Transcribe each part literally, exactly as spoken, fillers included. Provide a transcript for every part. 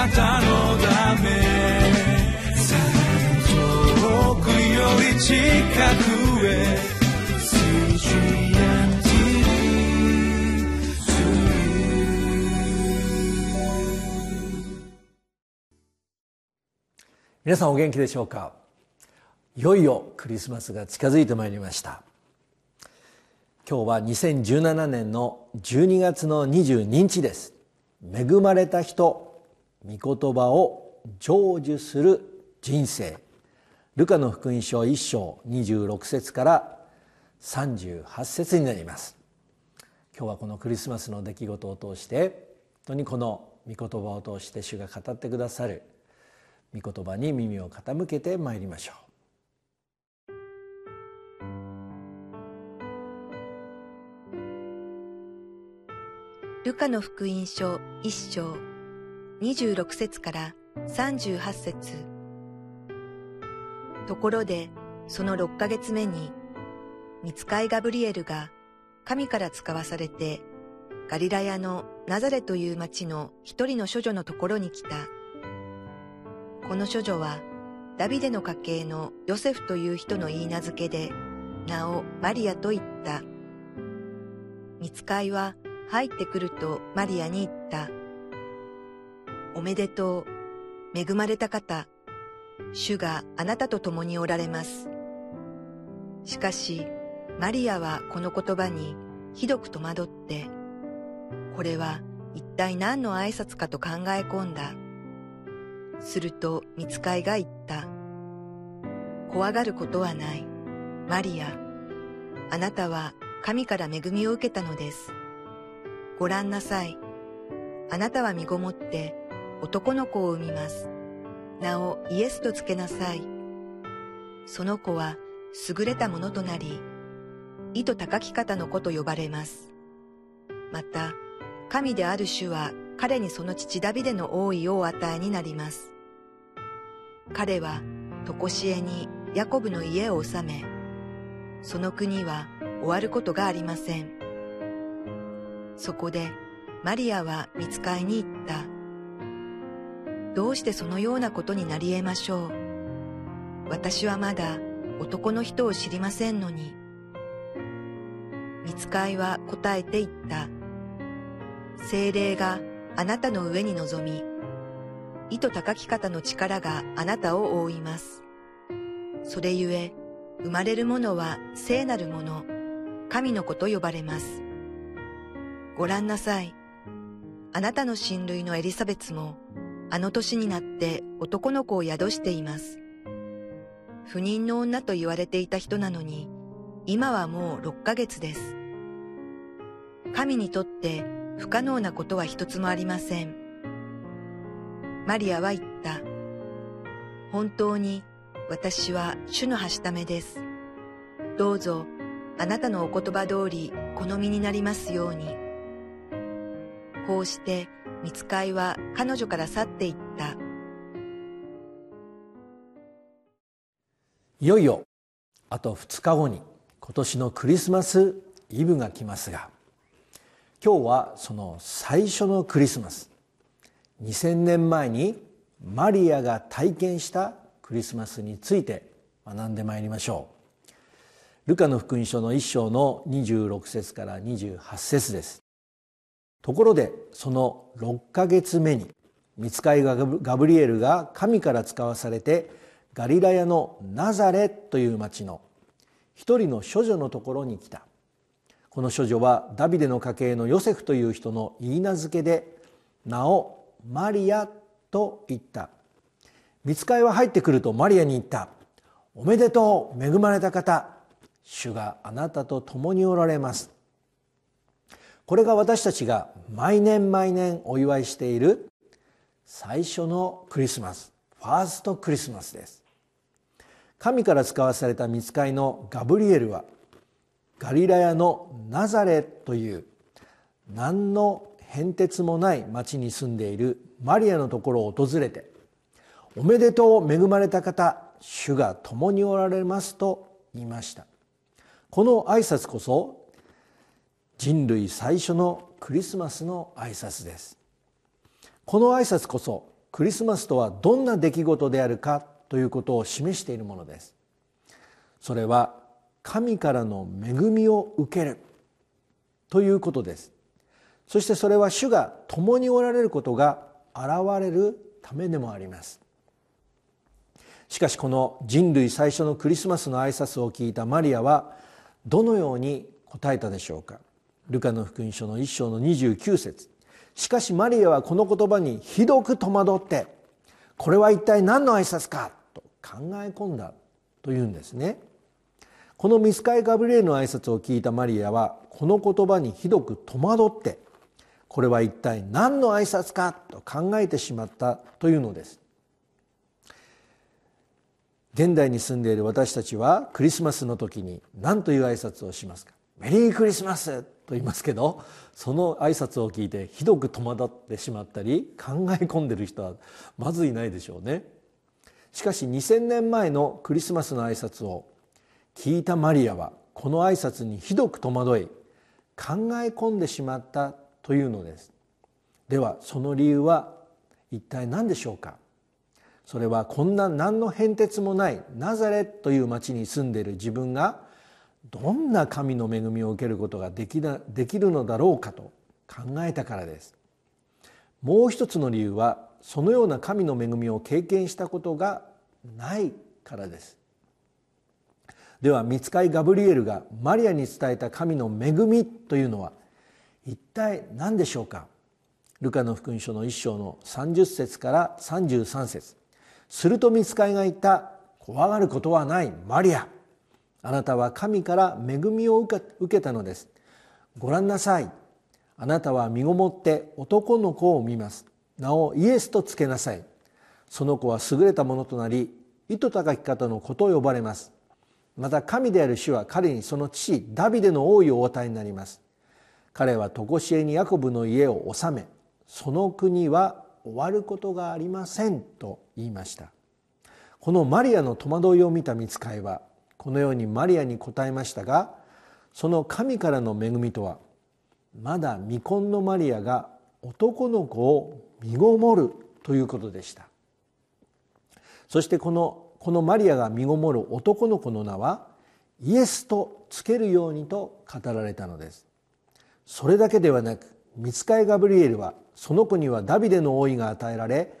なたのため」「遠くより近くへ」皆さんお元気でしょうか。いよいよクリスマスが近づいてまいりました。今日はにせんじゅうななねんのじゅうにがつのにじゅうににちです。恵まれた人、御言葉を成就する人生、ルカの福音書いっ章にじゅうろく節からさんじゅうはち節になります。今日はこのクリスマスの出来事を通して、本当にこの御言葉を通して主が語ってくださる御言葉に耳を傾けてまいりましょう。ルカの福音書いっ章にじゅうろく節からさんじゅうはち節。ところでそのろっヶ月目に、御使いガブリエルが神から使わされて、ガリラヤのナザレという町の一人の処女のところに来た。この処女はダビデの家系のヨセフという人の言い名付けで、名をマリアと言った。御使いは入ってくるとマリアに言った。おめでとう、恵まれた方、主があなたと共におられます。しかしマリアはこの言葉にひどく戸惑って、これは一体何の挨拶かと考え込んだ。すると御使いが言った。怖がることはない。マリア、あなたは神から恵みを受けたのです。ご覧なさい。あなたは身ごもって男の子を産みます。名をイエスとつけなさい。その子は優れたものとなり、意図高き方の子と呼ばれます。また、神である主は彼にその父ダビデの王位をお与えになります。彼は常しえにヤコブの家を治め、その国は終わることがありません。そこでマリアは御使いに言った。どうしてそのようなことになり得ましょう。私はまだ男の人を知りませんのに。御使いは答えて言った。聖霊があなたの上に臨み、意図高き方の力があなたを覆います。それゆえ、生まれるものは聖なるもの、神の子と呼ばれます。ご覧なさい。あなたの親類のエリサベツも、あの年になって男の子を宿しています。不妊の女と言われていた人なのに、今はもうろっヶ月です。神にとって、不可能なことは一つもありません。マリアは言った。本当に私は主のはしためです。どうぞあなたのお言葉通りこの身になりますように。こうして御使いは彼女から去っていった。いよいよあとふつかごに今年のクリスマスイブが来ますが、今日はその最初のクリスマス、にせんねんまえにマリアが体験したクリスマスについて学んでまいりましょう。ルカの福音書のいっ章のにじゅうろく節からにじゅうはち節です。ところでそのろっヶ月目に、御使いガブリエルが神から使わされて、ガリラヤのナザレという町の一人の処女のところに来た。この処女はダビデの家系のヨセフという人の言い名付けで、名をマリアと言った。御使いは入ってくるとマリアに言った。おめでとう、恵まれた方、主があなたと共におられます。これが私たちが毎年毎年お祝いしている最初のクリスマス、ファーストクリスマスです。神から使わされた御使いのガブリエルは、ガリラヤのナザレという何の変哲もない町に住んでいるマリアのところを訪れて、おめでとう、恵まれた方、主が共におられますと言いました。この挨拶こそ人類最初のクリスマスの挨拶です。この挨拶こそクリスマスとはどんな出来事であるかということを示しているものです。それは神からの恵みを受けるということです。そしてそれは主が共におられることが現れるためでもあります。しかしこの人類最初のクリスマスの挨拶を聞いたマリアはどのように答えたでしょうか。ルカの福音書のいっしょうのにじゅうきゅうせつ、しかしマリアはこの言葉にひどく戸惑って、これは一体何の挨拶かと考え込んだというんですね。このミスカイ・ガブリエルの挨拶を聞いたマリアはこの言葉にひどく戸惑って、これは一体何の挨拶かと考えてしまったというのです。現代に住んでいる私たちはクリスマスの時に何という挨拶をしますか。メリークリスマスと言いますけど、その挨拶を聞いてひどく戸惑ってしまったり考え込んでる人はまずいないでしょうね。しかしにせんねんまえのクリスマスの挨拶を聞いたマリアはこの挨拶にひどく戸惑い考え込んでしまったというのです。ではその理由は一体何でしょうか。それはこんな何の変哲もないナザレという町に住んでいる自分がどんな神の恵みを受けることができな、できるのだろうかと考えたからです。もう一つの理由はそのような神の恵みを経験したことがないからです。では御使いガブリエルがマリアに伝えた神の恵みというのは一体何でしょうか。ルカの福音書のいっしょうのさんじゅっせつからさんじゅうさんせつ、すると御使いが言った、怖がることはないマリア、あなたは神から恵みを受けたのです。ご覧なさい、あなたは身ごもって男の子を産みます。名をイエスとつけなさい。その子は優れたものとなり、糸高き方の子と呼ばれます。また神である主は彼にその父ダビデの王位をお与えになります。彼は常しえにヤコブの家を治め、その国は終わることがありませんと言いました。このマリアの戸惑いを見た御使いはこのようにマリアに答えましたが、その神からの恵みとはまだ未婚のマリアが男の子を身ごもるということでした。そしてこのこのマリアが身ごもる男の子の名はイエスとつけるようにと語られたのです。それだけではなく、御使いガブリエルはその子にはダビデの王位が与えられ、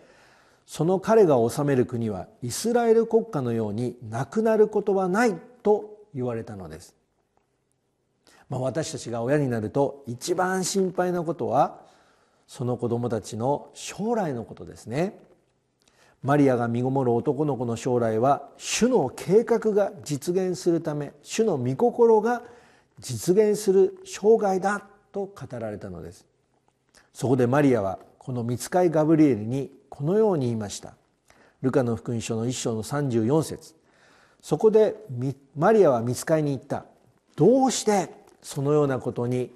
その彼が治める国はイスラエル国家のようになくなることはないと言われたのです。まあ、私たちが親になると一番心配なことはその子どもたちの将来のことですね。マリアが身ごもる男の子の将来は主の計画が実現するため、主の御心が実現する生涯だと語られたのです。そこでマリアはこの御使いガブリエルにこのように言いました。ルカの福音書のいっしょうのさんじゅうよんせつ、そこでマリアは御使いに言った、どうしてそのようなことに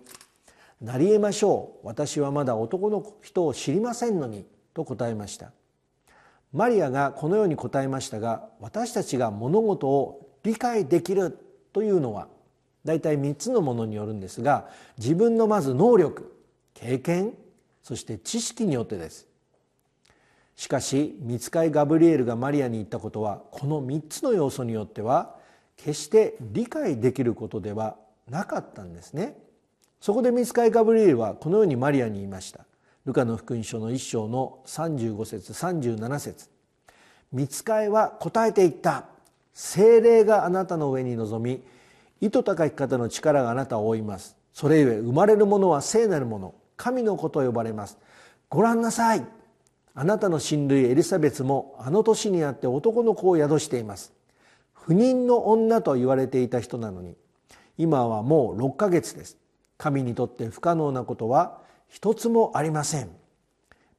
なり得ましょう、私はまだ男の人を知りませんのにと答えました。マリアがこのように答えましたが、私たちが物事を理解できるというのはだいたいみっつのものによるんですが、自分のまず能力、経験、そして知識によってです。しかし御使いガブリエルがマリアに言ったことはこのみっつの要素によっては決して理解できることではなかったんですね。そこで御使いガブリエルはこのようにマリアに言いました。ルカの福音書のいっしょうのさんじゅうごせつさんじゅうななせつ、御使いは答えていった、聖霊があなたの上に臨み、糸高き方の力があなたを覆います。それゆえ生まれるものは聖なるもの、神の子と呼ばれます。ご覧なさい、あなたの親類エリザベスもあの年にあって男の子を宿しています。不妊の女と言われていた人なのに今はもうろっかげつです。神にとって不可能なことは一つもありません。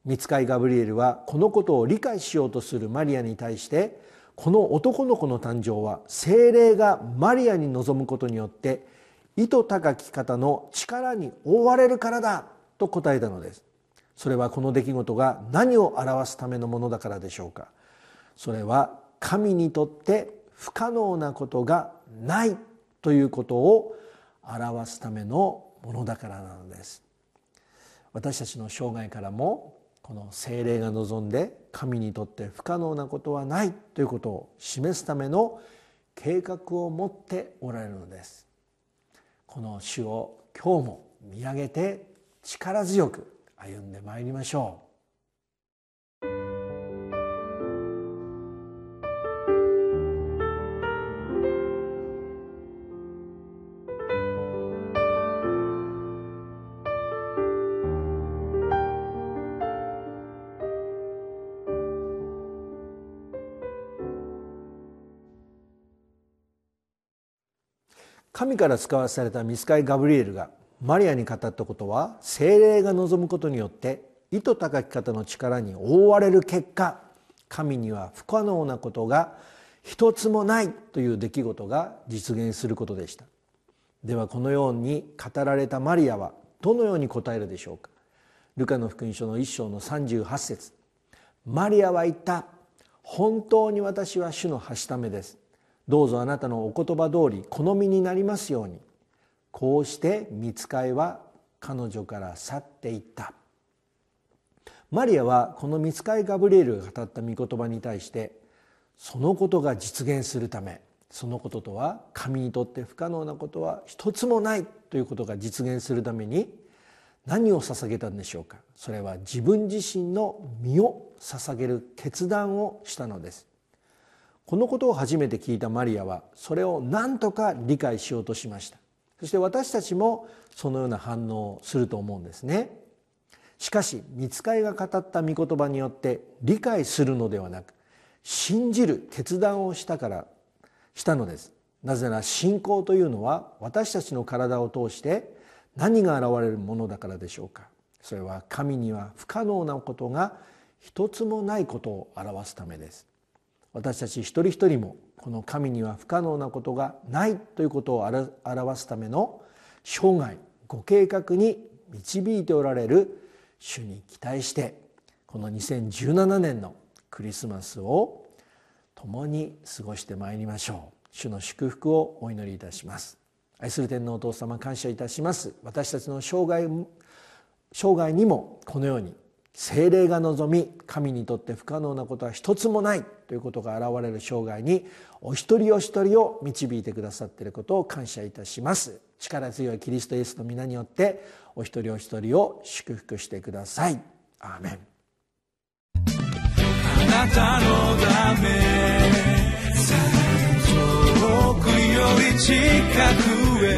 御使いガブリエルはこのことを理解しようとするマリアに対して、この男の子の誕生は聖霊がマリアに臨むことによって糸高き方の力に覆われるからだと答えたのです。それはこの出来事が何を表すためのものだからでしょうか。それは神にとって不可能なことがないということを表すためのものだからなのです。私たちの生涯からもこの聖霊が望んで神にとって不可能なことはないということを示すための計画を持っておられるのです。この主を今日も見上げて力強く歩んでまいりましょう。神から使わされた御使いガブリエルがマリアに語ったことは、聖霊が望むことによって意図高き方の力に覆われる結果、神には不可能なことが一つもないという出来事が実現することでした。ではこのように語られたマリアはどのように答えるでしょうか。ルカの福音書のいっしょうのさんじゅうはっせつ、マリアは言った、本当に私は主のはしためです、どうぞあなたのお言葉通り好みになりますように。こうして御使いは彼女から去っていった。マリアはこの御使いガブリエルが語った御言葉に対して、そのことが実現するため、そのこととは神にとって不可能なことは一つもないということが実現するために何を捧げたんでしょうか。それは自分自身の身を捧げる決断をしたのです。このことを初めて聞いたマリアはそれを何とか理解しようとしました。そして私たちもそのような反応をすると思うんですね。しかし御使いが語った御言葉によって理解するのではなく、信じる決断をしたからしたのです。なぜなら信仰というのは私たちの体を通して何が現れるものだからでしょうか。それは神には不可能なことが一つもないことを表すためです。私たち一人一人もこの神には不可能なことがないということを表すための生涯ご計画に導いておられる主に期待して、このにせんじゅうななねんのクリスマスを共に過ごしてまいりましょう。主の祝福をお祈りいたします。愛する天皇お父様、感謝いたします。私たちの生涯、生涯にもこのように聖霊が望み、神にとって不可能なことは一つもないということが現れる生涯にお一人お一人を導いてくださっていることを感謝いたします。力強いキリストイエスの皆によってお一人お一人を祝福してください。アーメン。あなたのため遠くより近くへ